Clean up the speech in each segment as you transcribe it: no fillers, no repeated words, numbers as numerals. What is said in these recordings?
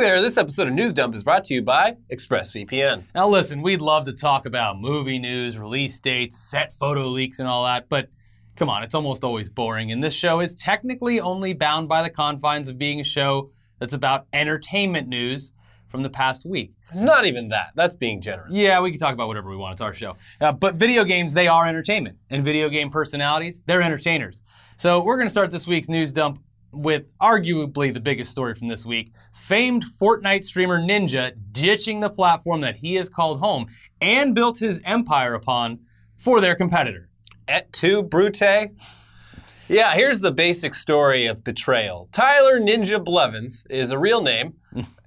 there, this episode of News Dump is brought to you by ExpressVPN. Now listen, we'd love to talk about movie news, release dates, set photo leaks and all that, but come on, it's almost always boring, and this show is technically only bound by the confines of being a show that's about entertainment news from the past week. Not even that. That's being generous. Yeah, we can talk about whatever we want. It's our show. But video games, they are entertainment, and video game personalities, they're entertainers. So we're going to start this week's News Dump with arguably the biggest story from this week. Famed Fortnite streamer Ninja ditching the platform that he has called home and built his empire upon for their competitor. Et tu, Brute? Yeah, here's the basic story of betrayal. Tyler Ninja Blevins is a real name,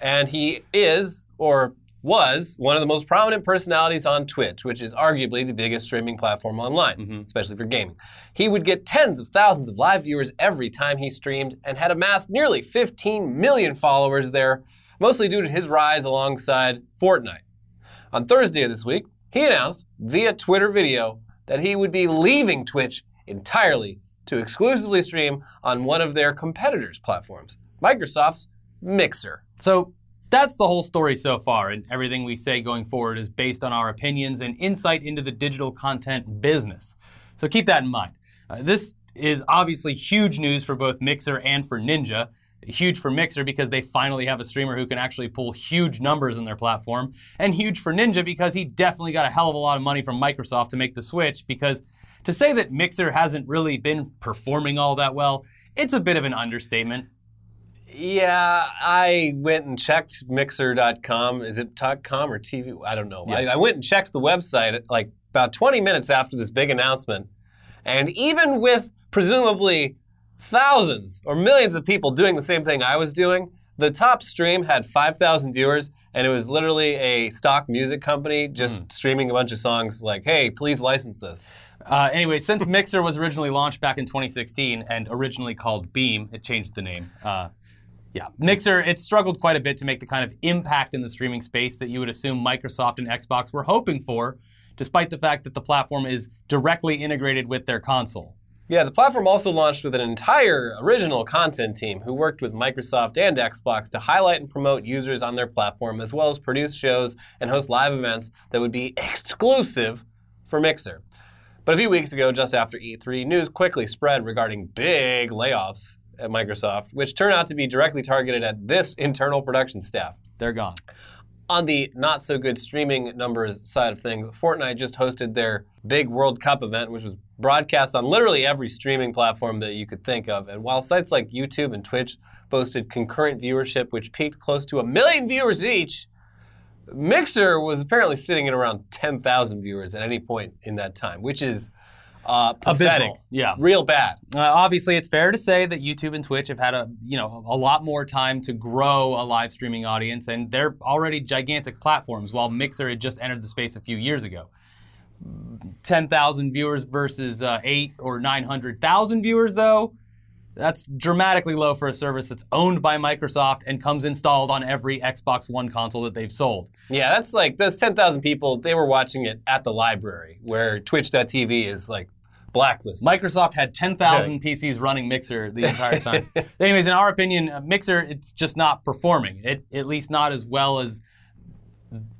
and he is, or was, one of the most prominent personalities on Twitch, which is arguably the biggest streaming platform online, especially for gaming. He would get tens of thousands of live viewers every time he streamed and had amassed nearly 15 million followers there, mostly due to his rise alongside Fortnite. On Thursday of this week, he announced via Twitter video that he would be leaving Twitch entirely to exclusively stream on one of their competitors' platforms, Microsoft's Mixer. So that's the whole story so far, and everything we say going forward is based on our opinions and insight into the digital content business. So keep that in mind. This is obviously huge news for both Mixer and for Ninja. Huge for Mixer because they finally have a streamer who can actually pull huge numbers on their platform, and huge for Ninja because he definitely got a hell of a lot of money from Microsoft to make the switch, because to say that Mixer hasn't really been performing all that well, it's a bit of an understatement. Yeah, I went and checked Mixer.com. Is it .com or TV? I don't know. Yes. I went and checked the website like about 20 minutes after this big announcement, and even with presumably thousands or millions of people doing the same thing I was doing, the top stream had 5,000 viewers, and it was literally a stock music company just streaming a bunch of songs like, hey, please license this. Anyway, since Mixer was originally launched back in 2016 and originally called Beam, it changed the name. Yeah, Mixer, it struggled quite a bit to make the kind of impact in the streaming space that you would assume Microsoft and Xbox were hoping for, despite the fact that the platform is directly integrated with their console. Yeah, the platform also launched with an entire original content team who worked with Microsoft and Xbox to highlight and promote users on their platform, as well as produce shows and host live events that would be exclusive for Mixer. But a few weeks ago, just after E3, news quickly spread regarding big layoffs at Microsoft, which turned out to be directly targeted at this internal production staff. They're gone. On the not-so-good streaming numbers side of things, Fortnite just hosted their big World Cup event, which was broadcast on literally every streaming platform that you could think of. And while sites like YouTube and Twitch boasted concurrent viewership, which peaked close to 1 million viewers each, Mixer was apparently sitting at around 10,000 viewers at any point in that time, which is pathetic. Abysmal. Yeah, real bad. Obviously, it's fair to say that YouTube and Twitch have had a lot more time to grow a live streaming audience, and they're already gigantic platforms, while Mixer had just entered the space a few years ago. 10,000 viewers versus 800,000 or 900,000 viewers, though, that's dramatically low for a service that's owned by Microsoft and comes installed on every Xbox One console that they've sold. Yeah, that's like those 10,000 people, they were watching it at the library where Twitch.tv is like blacklisted. Microsoft had 10,000 PCs running Mixer the entire time. Anyways, in our opinion, Mixer, it's just not performing. It, at least not as well as,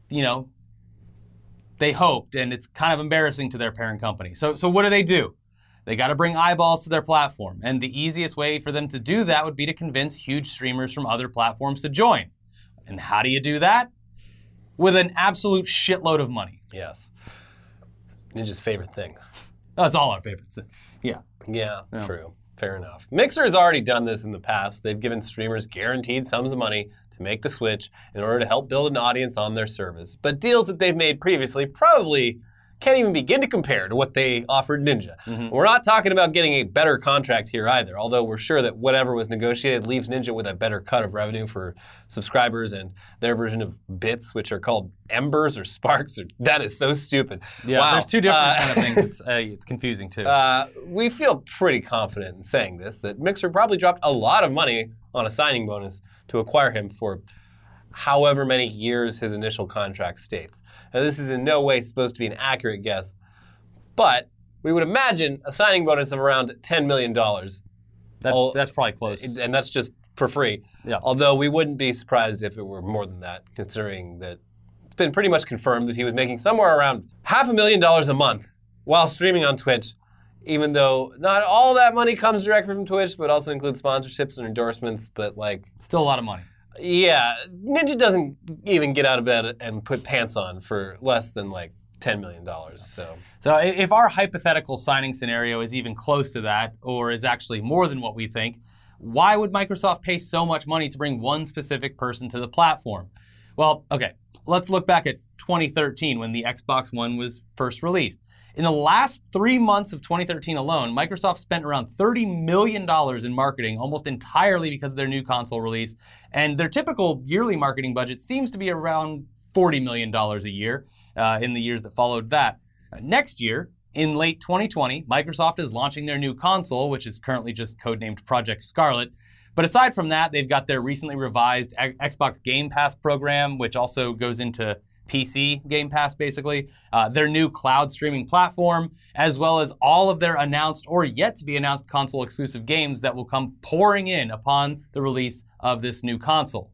you know, they hoped, and it's kind of embarrassing to their parent company. So what do? They got to bring eyeballs to their platform, and the easiest way for them to do that would be to convince huge streamers from other platforms to join. And how do you do that? With an absolute shitload of money. Yes. Ninja's favorite thing. Oh, it's all our favorites. Yeah. Yeah, yeah. True. Fair enough. Mixer has already done this in the past. They've given streamers guaranteed sums of money to make the switch in order to help build an audience on their service. But deals that they've made previously probably can't even begin to compare to what they offered Ninja. We're not talking about getting a better contract here either, although we're sure that whatever was negotiated leaves Ninja with a better cut of revenue for subscribers and their version of bits, which are called embers or sparks. That is so stupid. Yeah, wow. There's two different kind of things. It's confusing too. We feel pretty confident in saying this, that Mixer probably dropped a lot of money on a signing bonus to acquire him for however many years his initial contract states. Now, this is in no way supposed to be an accurate guess, but we would imagine a signing bonus of around $10 million. That's probably close. And that's just for free. Yeah. Although we wouldn't be surprised if it were more than that, considering that it's been pretty much confirmed that he was making somewhere around $500,000 a month while streaming on Twitch, even though not all that money comes directly from Twitch, but also includes sponsorships and endorsements, but like... Still a lot of money. Yeah. Ninja doesn't even get out of bed and put pants on for less than like $10 million, so. So if our hypothetical signing scenario is even close to that, or is actually more than what we think, why would Microsoft pay so much money to bring one specific person to the platform? Well, okay, let's look back at 2013 when the Xbox One was first released. In the last 3 months of 2013 alone, Microsoft spent around $30 million in marketing, almost entirely because of their new console release. And their typical yearly marketing budget seems to be around $40 million a year in the years that followed that. Next year, in late 2020, Microsoft is launching their new console, which is currently just codenamed Project Scarlet. But aside from that, they've got their recently revised Xbox Game Pass program, which also goes into PC Game Pass, basically, their new cloud streaming platform, as well as all of their announced or yet to be announced console exclusive games that will come pouring in upon the release of this new console.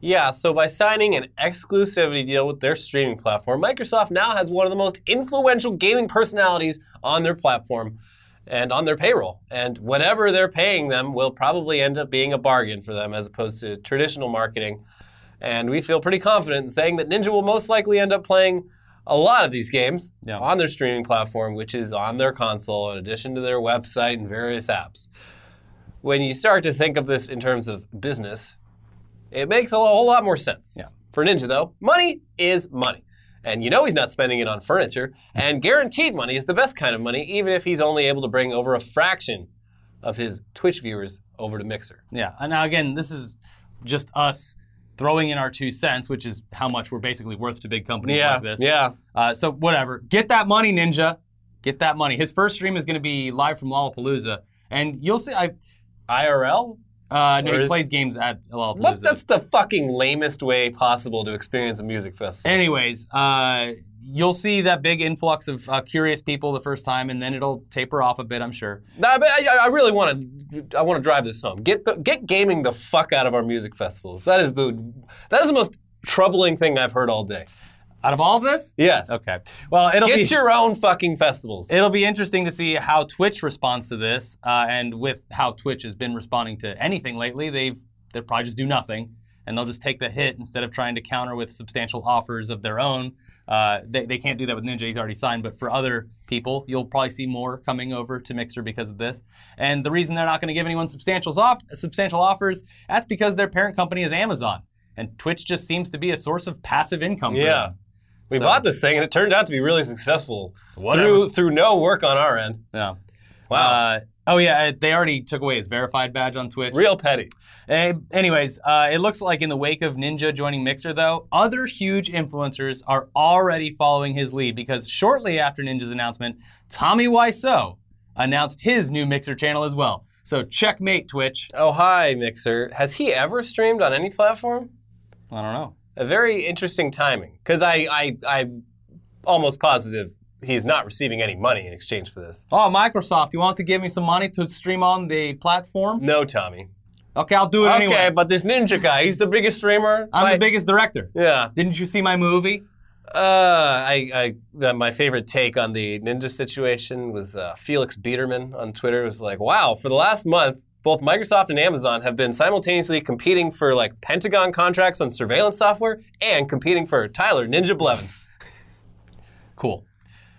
Yeah, so by signing an exclusivity deal with their streaming platform, Microsoft now has one of the most influential gaming personalities on their platform and on their payroll. And whatever they're paying them will probably end up being a bargain for them as opposed to traditional marketing. And we feel pretty confident in saying that Ninja will most likely end up playing a lot of these games on their streaming platform, which is on their console, in addition to their website and various apps. When you start to think of this in terms of business, it makes a whole lot more sense. Yeah. For Ninja, though, money is money. And you know he's not spending it on furniture. And guaranteed money is the best kind of money, even if he's only able to bring over a fraction of his Twitch viewers over to Mixer. Yeah, and now again, this is just us throwing in our 2 cents, which is how much we're basically worth to big companies like this. Yeah, so whatever. Get that money, Ninja. Get that money. His first stream is going to be live from Lollapalooza. And you'll see... IRL? No, he plays games at Lollapalooza. What? That's the fucking lamest way possible to experience a music festival. Anyways, you'll see that big influx of curious people the first time, and then it'll taper off a bit, I'm sure. Nah, but I really want to drive this home. Get gaming the fuck out of our music festivals. That is the most troubling thing I've heard all day. Out of all of this? Yes. Okay. Well, get your own fucking festivals. It'll be interesting to see how Twitch responds to this, and with how Twitch has been responding to anything lately, they probably just do nothing, and they'll just take the hit instead of trying to counter with substantial offers of their own. They can't do that with Ninja. He's already signed, but for other people, you'll probably see more coming over to Mixer because of this. And the reason they're not going to give anyone substantial offers, that's because their parent company is Amazon, and Twitch just seems to be a source of passive income for them. We bought this thing, and it turned out to be really successful through no work on our end. Yeah. Wow. Oh, yeah, they already took away his verified badge on Twitch. Real petty. Anyways, it looks like in the wake of Ninja joining Mixer, though, other huge influencers are already following his lead, because shortly after Ninja's announcement, Tommy Wiseau announced his new Mixer channel as well. So checkmate, Twitch. Oh, hi, Mixer. Has he ever streamed on any platform? I don't know. A very interesting timing, because I'm almost positive he's not receiving any money in exchange for this. Oh, Microsoft, you want to give me some money to stream on the platform? No, Tommy. Okay, I'll do it anyway. Okay, but this Ninja guy, he's the biggest streamer. I'm the biggest director. Yeah. Didn't you see my movie? My favorite take on the Ninja situation was Felix Biederman on Twitter. It was like, wow, for the last month, both Microsoft and Amazon have been simultaneously competing for like Pentagon contracts on surveillance software and competing for Tyler Ninja Blevins. Cool.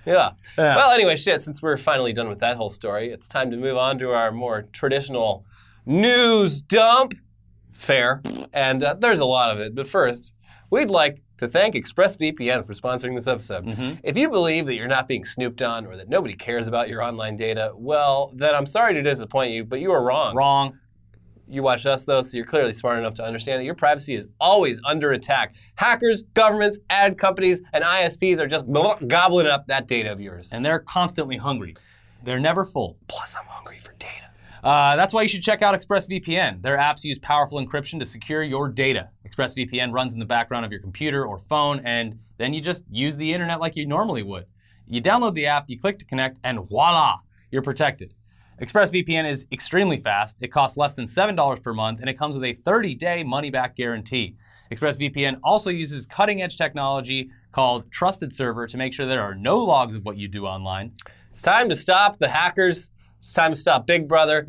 Yeah. Well, anyway, shit, since we're finally done with that whole story, it's time to move on to our more traditional news dump fair. And there's a lot of it. But first, we'd like to thank ExpressVPN for sponsoring this episode. Mm-hmm. If you believe that you're not being snooped on or that nobody cares about your online data, well, then I'm sorry to disappoint you, but you are wrong. Wrong. You watch us, though, so you're clearly smart enough to understand that your privacy is always under attack. Hackers, governments, ad companies, and ISPs are just gobbling up that data of yours. And they're constantly hungry. They're never full. Plus, I'm hungry for data. That's why you should check out ExpressVPN. Their apps use powerful encryption to secure your data. ExpressVPN runs in the background of your computer or phone, and then you just use the internet like you normally would. You download the app, you click to connect, and voila, you're protected. ExpressVPN is extremely fast. It costs less than $7 per month, and it comes with a 30-day money-back guarantee. ExpressVPN also uses cutting-edge technology called Trusted Server to make sure there are no logs of what you do online. It's time to stop the hackers. It's time to stop Big Brother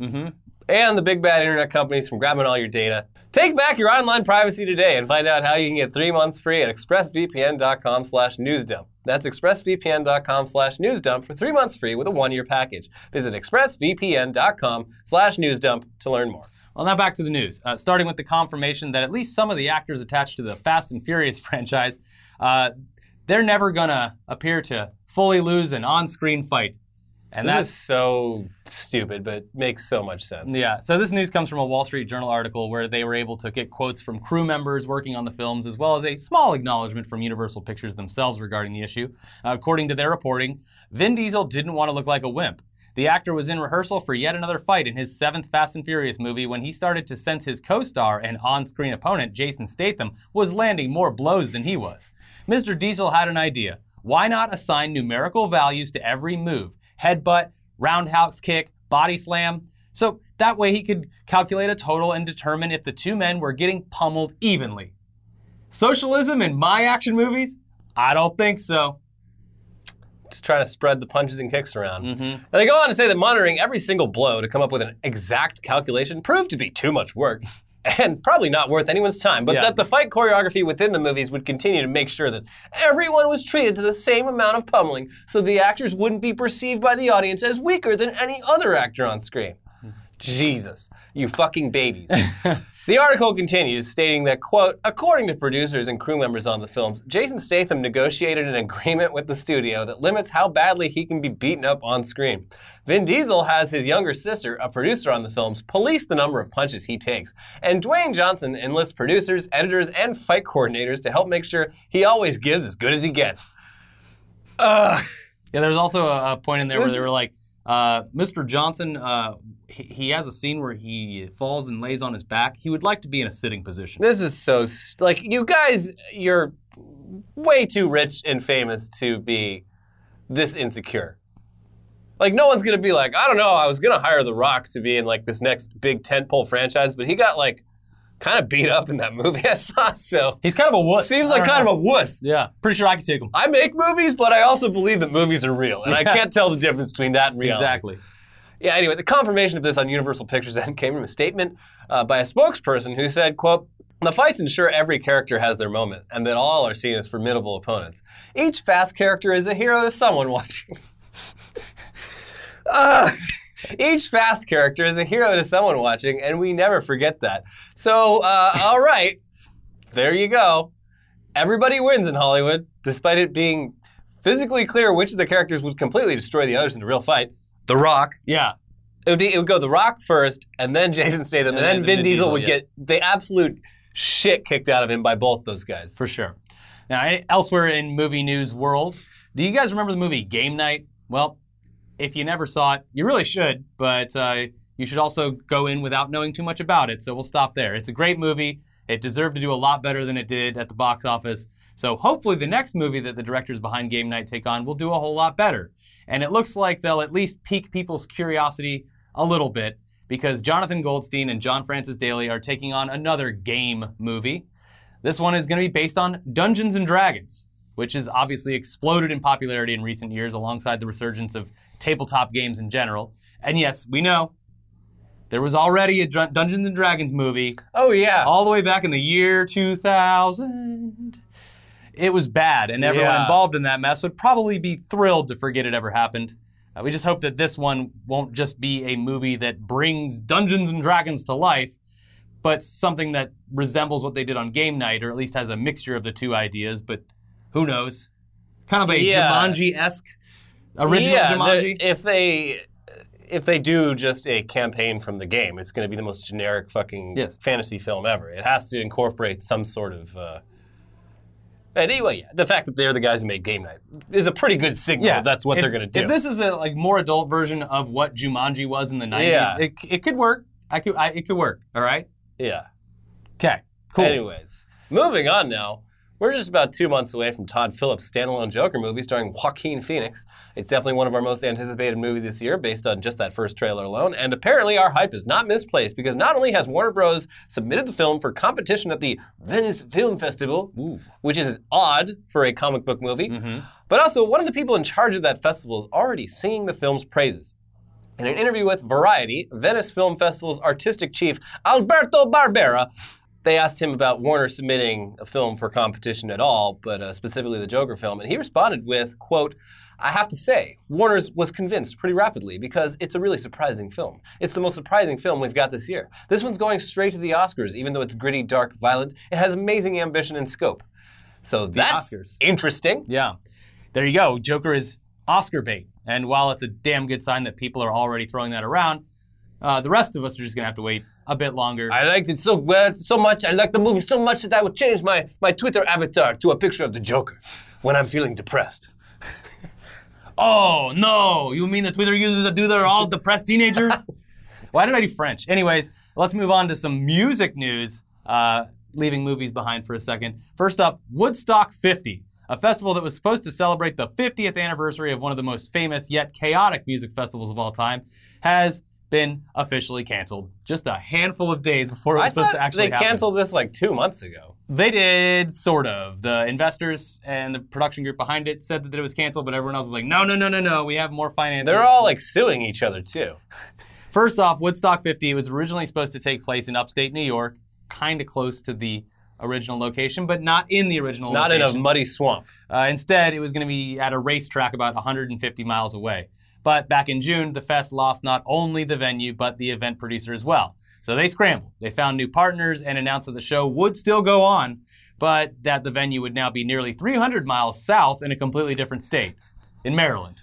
and the big bad internet companies from grabbing all your data. Take back your online privacy today and find out how you can get 3 months free at expressvpn.com/newsdump. That's expressvpn.com/newsdump for 3 months free with a 1-year package. Visit expressvpn.com/newsdump to learn more. Well, now back to the news, starting with the confirmation that at least some of the actors attached to the Fast and Furious franchise, they're never going to appear to fully lose an on-screen fight. And this is so stupid, but makes so much sense. Yeah. So this news comes from a Wall Street Journal article where they were able to get quotes from crew members working on the films, as well as a small acknowledgement from Universal Pictures themselves regarding the issue. According to their reporting, Vin Diesel didn't want to look like a wimp. The actor was in rehearsal for yet another fight in his 7th Fast and Furious movie when he started to sense his co-star and on-screen opponent, Jason Statham, was landing more blows than he was. Mr. Diesel had an idea. Why not assign numerical values to every move? Headbutt, roundhouse kick, body slam. So that way he could calculate a total and determine if the two men were getting pummeled evenly. Socialism in my action movies? I don't think so. Just trying to spread the punches and kicks around. And they go on to say that monitoring every single blow to come up with an exact calculation proved to be too much work. And probably not worth anyone's time, but that the fight choreography within the movies would continue to make sure that everyone was treated to the same amount of pummeling so the actors wouldn't be perceived by the audience as weaker than any other actor on screen. Jesus, you fucking babies. The article continues, stating that, quote, according to producers and crew members on the films, Jason Statham negotiated an agreement with the studio that limits how badly he can be beaten up on screen. Vin Diesel has his younger sister, a producer on the films, police the number of punches he takes. And Dwayne Johnson enlists producers, editors, and fight coordinators to help make sure he always gives as good as he gets. Yeah, there's also a point in there where they were like, Mr. Johnson, he has a scene where he falls and lays on his back. He would like to be in a sitting position. This is so, like, you guys, you're way too rich and famous to be this insecure. Like, no one's going to be like, I don't know, I was going to hire The Rock to be in, like, this next big tentpole franchise, but he got, like, kind of beat up in that movie I saw, so. He's kind of a wuss. Seems like kind of a wuss. Yeah, pretty sure I could take him. I make movies, but I also believe that movies are real, and I can't tell the difference between that and reality. Exactly. Yeah, anyway, the confirmation of this on Universal Pictures end came from a statement by a spokesperson who said, quote, the fights ensure every character has their moment, and that all are seen as formidable opponents. Each fast character is a hero to someone watching. Each fast character is a hero to someone watching, and we never forget that. So, all right, there you go. Everybody wins in Hollywood, despite it being physically clear which of the characters would completely destroy the others in a real fight. The Rock. Yeah. It would go The Rock first, and then Jason Statham, and then Vin Diesel would get the absolute shit kicked out of him by both those guys. For sure. Now, elsewhere in movie news world, do you guys remember the movie Game Night? Well, if you never saw it, you really should, but you should also go in without knowing too much about it, so we'll stop there. It's a great movie. It deserved to do a lot better than it did at the box office, so hopefully the next movie that the directors behind Game Night take on will do a whole lot better. And it looks like they'll at least pique people's curiosity a little bit, because Jonathan Goldstein and John Francis Daly are taking on another game movie. This one is going to be based on Dungeons & Dragons, which has obviously exploded in popularity in recent years alongside the resurgence of tabletop games in general. And yes, we know there was already a Dungeons & Dragons movie. Oh, yeah. All the way back in the year 2000. It was bad, and everyone involved in that mess would probably be thrilled to forget it ever happened. We just hope that this one won't just be a movie that brings Dungeons & Dragons to life, but something that resembles what they did on Game Night, or at least has a mixture of the two ideas, but who knows? Kind of a Jumanji-esque. Original Jumanji? If they do just a campaign from the game, it's going to be the most generic fucking fantasy film ever. It has to incorporate some sort of... Anyway, the fact that they're the guys who made Game Night is a pretty good signal that that's what they're going to do. If this is a more adult version of what Jumanji was in the 90s, it could work. It could work, all right? Yeah. Okay, cool. Anyways, moving on now. We're just about 2 months away from Todd Phillips' standalone Joker movie starring Joaquin Phoenix. It's definitely one of our most anticipated movies this year based on just that first trailer alone. And apparently our hype is not misplaced because not only has Warner Bros. Submitted the film for competition at the Venice Film Festival, which is odd for a comic book movie, but also one of the people in charge of that festival is already singing the film's praises. In an interview with Variety, Venice Film Festival's artistic chief, Alberto Barbera, they asked him about Warner submitting a film for competition at all, but specifically the Joker film, and he responded with, quote, "I have to say, Warner's was convinced pretty rapidly because it's a really surprising film. It's the most surprising film we've got this year. This one's going straight to the Oscars, even though it's gritty, dark, violent. It has amazing ambition and scope." So that's interesting. Yeah. There you go. Joker is Oscar bait, and while it's a damn good sign that people are already throwing that around, the rest of us are just going to have to wait a bit longer. I liked it so much. I liked the movie so much that I would change my Twitter avatar to a picture of the Joker when I'm feeling depressed. Oh, no. You mean the Twitter users that do that are all depressed teenagers? Why did I do French? Anyways, let's move on to some music news, leaving movies behind for a second. First up, Woodstock 50, a festival that was supposed to celebrate the 50th anniversary of one of the most famous yet chaotic music festivals of all time, has been officially canceled just a handful of days before it was supposed to actually happen. They canceled this like 2 months ago. They did, sort of. The investors and the production group behind it said that it was canceled, but everyone else was like, no, no, no, no, no, we have more financing. They're all like suing each other too. First off, Woodstock 50 was originally supposed to take place in upstate New York, kind of close to the original location, but not in the original location. Not in a muddy swamp. Instead, it was going to be at a racetrack about 150 miles away. But back in June, the fest lost not only the venue, but the event producer as well. So they scrambled. They found new partners and announced that the show would still go on, but that the venue would now be nearly 300 miles south in a completely different state, in Maryland.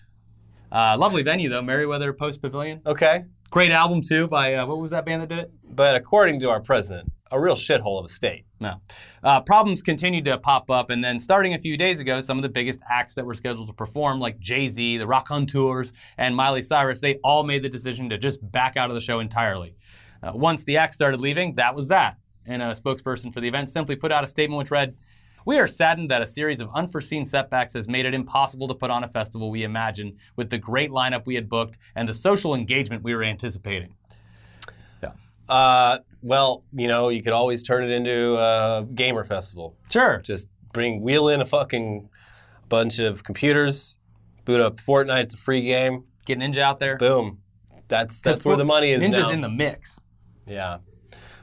Lovely venue, though, Merriweather Post Pavilion. Okay. Great album, too, by, what was that band that did it? But according to our president, a real shithole of a state. No. Problems continued to pop up, and then starting a few days ago, some of the biggest acts that were scheduled to perform, like Jay-Z, the Raconteurs, and Miley Cyrus, they all made the decision to just back out of the show entirely. Once the acts started leaving, that was that. And a spokesperson for the event simply put out a statement which read, "We are saddened that a series of unforeseen setbacks has made it impossible to put on a festival we imagined with the great lineup we had booked and the social engagement we were anticipating." Well, you know, you could always turn it into a gamer festival. Sure. Just wheel in a fucking bunch of computers, boot up Fortnite, it's a free game. Get Ninja out there. Boom. That's where the money is now. Ninja's in the mix. Yeah.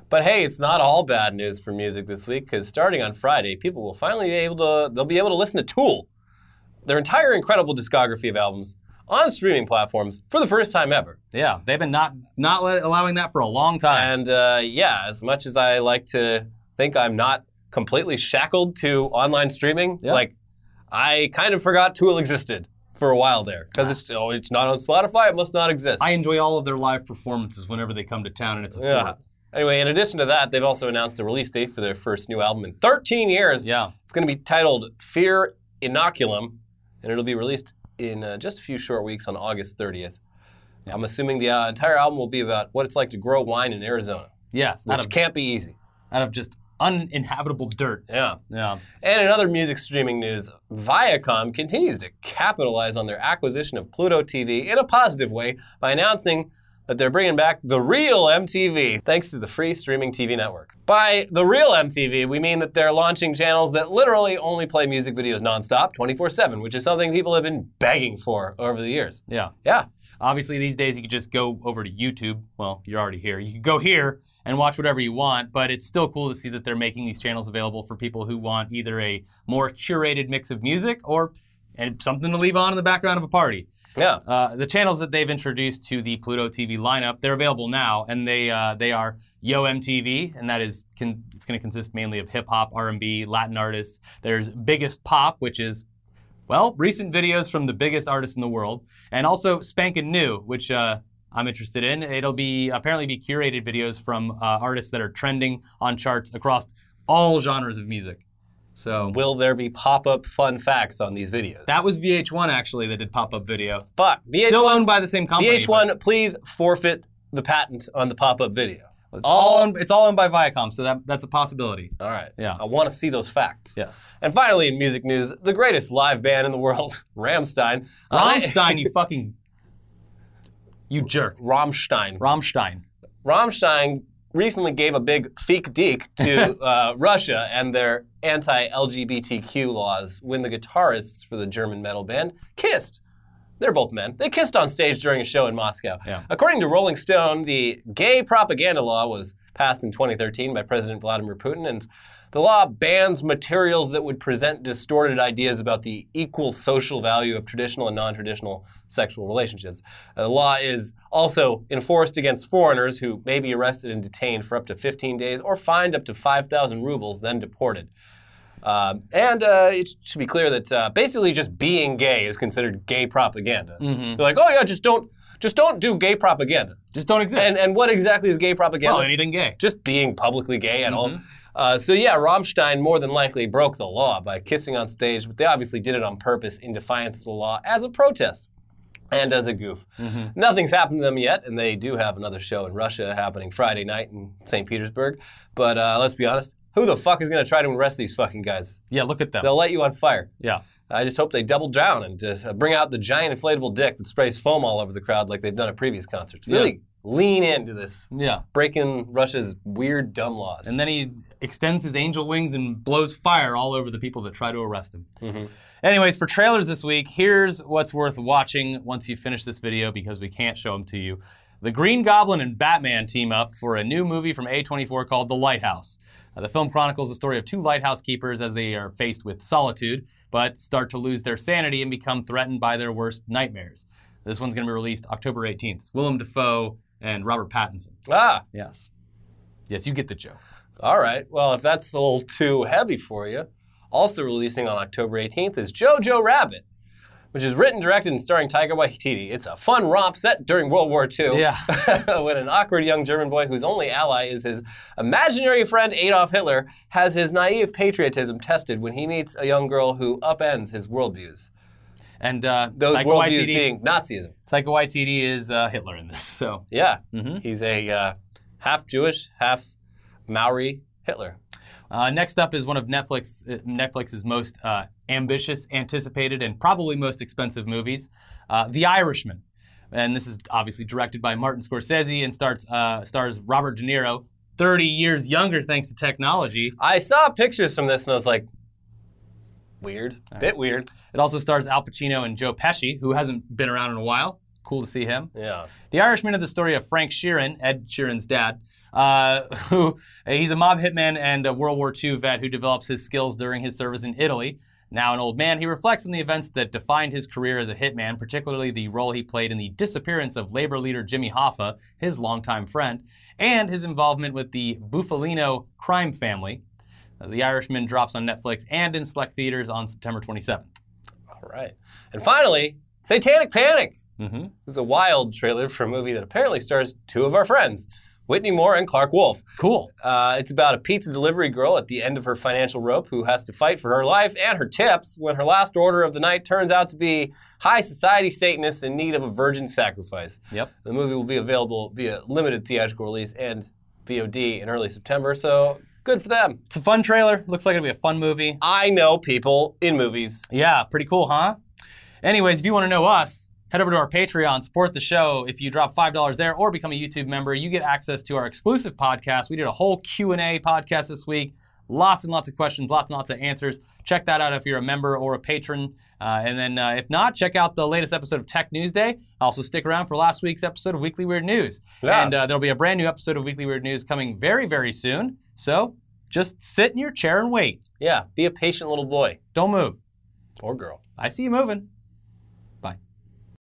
But hey, it's not all bad news for music this week, because starting on Friday, people will finally be able to, they'll be able to listen to Tool, their entire incredible discography of albums, on streaming platforms for the first time ever. Yeah, they've been not allowing that for a long time. And yeah, as much as I like to think I'm not completely shackled to online streaming, like I kind of forgot Tool existed for a while there. Because it's not on Spotify, it must not exist. I enjoy all of their live performances whenever they come to town and it's a fun. Anyway, in addition to that, they've also announced a release date for their first new album in 13 years. Yeah. It's gonna be titled Fear Inoculum, and it'll be released in just a few short weeks on August 30th. Yeah. I'm assuming the entire album will be about what it's like to grow wine in Arizona. Yes. Which can't be easy. Out of just uninhabitable dirt. Yeah. Yeah. And in other music streaming news, Viacom continues to capitalize on their acquisition of Pluto TV in a positive way by announcing that they're bringing back the real MTV, thanks to the free streaming TV network. By the real MTV, we mean that they're launching channels that literally only play music videos nonstop, 24/7, which is something people have been begging for over the years. Yeah. Yeah. Obviously, these days, you could just go over to YouTube. Well, you're already here. You can go here and watch whatever you want, but it's still cool to see that they're making these channels available for people who want either a more curated mix of music or something to leave on in the background of a party. Yeah. The channels that they've introduced to the Pluto TV lineup, they're available now, and they are Yo MTV, and that is it's going to consist mainly of hip-hop, R&B, Latin artists. There's Biggest Pop, which is, well, recent videos from the biggest artists in the world, and also Spankin' New, which I'm interested in. It'll apparently be curated videos from artists that are trending on charts across all genres of music. So will there be pop-up fun facts on these videos? That was VH1, actually, that did pop-up video. But VH1, still owned by the same company. VH1, please forfeit the patent on the pop-up video. It's all owned by Viacom, so that's a possibility. All right. Yeah. I want to see those facts. Yes. And finally, in music news, the greatest live band in the world, Rammstein. Rammstein, you fucking... You jerk. Rammstein recently gave a big feek deek to Russia and their anti-LGBTQ laws when the guitarists for the German metal band kissed. They're both men. They kissed on stage during a show in Moscow. Yeah. According to Rolling Stone, the gay propaganda law was passed in 2013 by President Vladimir Putin, and the law bans materials that would present distorted ideas about the equal social value of traditional and non-traditional sexual relationships. The law is also enforced against foreigners who may be arrested and detained for up to 15 days or fined up to 5,000 rubles, then deported. It should be clear that basically just being gay is considered gay propaganda. Mm-hmm. They're like, oh yeah, just don't do gay propaganda. Just don't exist. And what exactly is gay propaganda? Well, anything gay. Just being publicly gay at all. So yeah, Rammstein more than likely broke the law by kissing on stage, but they obviously did it on purpose in defiance of the law as a protest and as a goof. Mm-hmm. Nothing's happened to them yet, and they do have another show in Russia happening Friday night in St. Petersburg. But let's be honest. Who the fuck is going to try to arrest these fucking guys? Yeah, look at them. They'll light you on fire. Yeah. I just hope they double down and just bring out the giant inflatable dick that sprays foam all over the crowd like they've done at previous concerts. Really lean into this. Yeah. Breaking Russia's weird, dumb laws. And then he extends his angel wings and blows fire all over the people that try to arrest him. Mm-hmm. Anyways, for trailers this week, here's what's worth watching once you finish this video because we can't show them to you. The Green Goblin and Batman team up for a new movie from A24 called The Lighthouse. The film chronicles the story of two lighthouse keepers as they are faced with solitude, but start to lose their sanity and become threatened by their worst nightmares. This one's going to be released October 18th. Willem Dafoe and Robert Pattinson. Ah. Yes. Yes, you get the joke. All right. Well, if that's a little too heavy for you, also releasing on October 18th is Jojo Rabbit, which is written, directed, and starring Taika Waititi. It's a fun romp set during World War II when an awkward young German boy whose only ally is his imaginary friend Adolf Hitler has his naive patriotism tested when he meets a young girl who upends his worldviews. And those worldviews being Nazism. Taika Waititi is Hitler in this, so. Yeah, he's a half Jewish, half Maori Hitler. Next up is one of Netflix's most ambitious, anticipated, and probably most expensive movies, The Irishman. And this is obviously directed by Martin Scorsese and stars Robert De Niro, 30 years younger thanks to technology. I saw pictures from this and I was like, weird, bit weird. It also stars Al Pacino and Joe Pesci, who hasn't been around in a while. Cool to see him. Yeah. The Irishman is the story of Frank Sheeran, Ed Sheeran's dad, he's a mob hitman and a World War II vet who develops his skills during his service in Italy. Now an old man, he reflects on the events that defined his career as a hitman, particularly the role he played in the disappearance of labor leader Jimmy Hoffa, his longtime friend, and his involvement with the Bufalino crime family. The Irishman drops on Netflix and in select theaters on September 27th. All right. And finally, Satanic Panic. Mm-hmm. This is a wild trailer for a movie that apparently stars two of our friends, Whitney Moore and Clark Wolf. Cool. It's about a pizza delivery girl at the end of her financial rope who has to fight for her life and her tips when her last order of the night turns out to be high society Satanists in need of a virgin sacrifice. Yep. The movie will be available via limited theatrical release and VOD in early September, so good for them. It's a fun trailer. Looks like it'll be a fun movie. I know people in movies. Yeah, pretty cool, huh? Anyways, if you want to know us, head over to our Patreon, support the show. If you drop $5 there or become a YouTube member, you get access to our exclusive podcast. We did a whole Q&A podcast this week. Lots and lots of questions, lots and lots of answers. Check that out if you're a member or a patron. And then if not, check out the latest episode of Tech News Day. Also stick around for last week's episode of Weekly Weird News. Yeah. And there'll be a brand new episode of Weekly Weird News coming very, very soon. So just sit in your chair and wait. Yeah, be a patient little boy. Don't move. Or girl. I see you moving.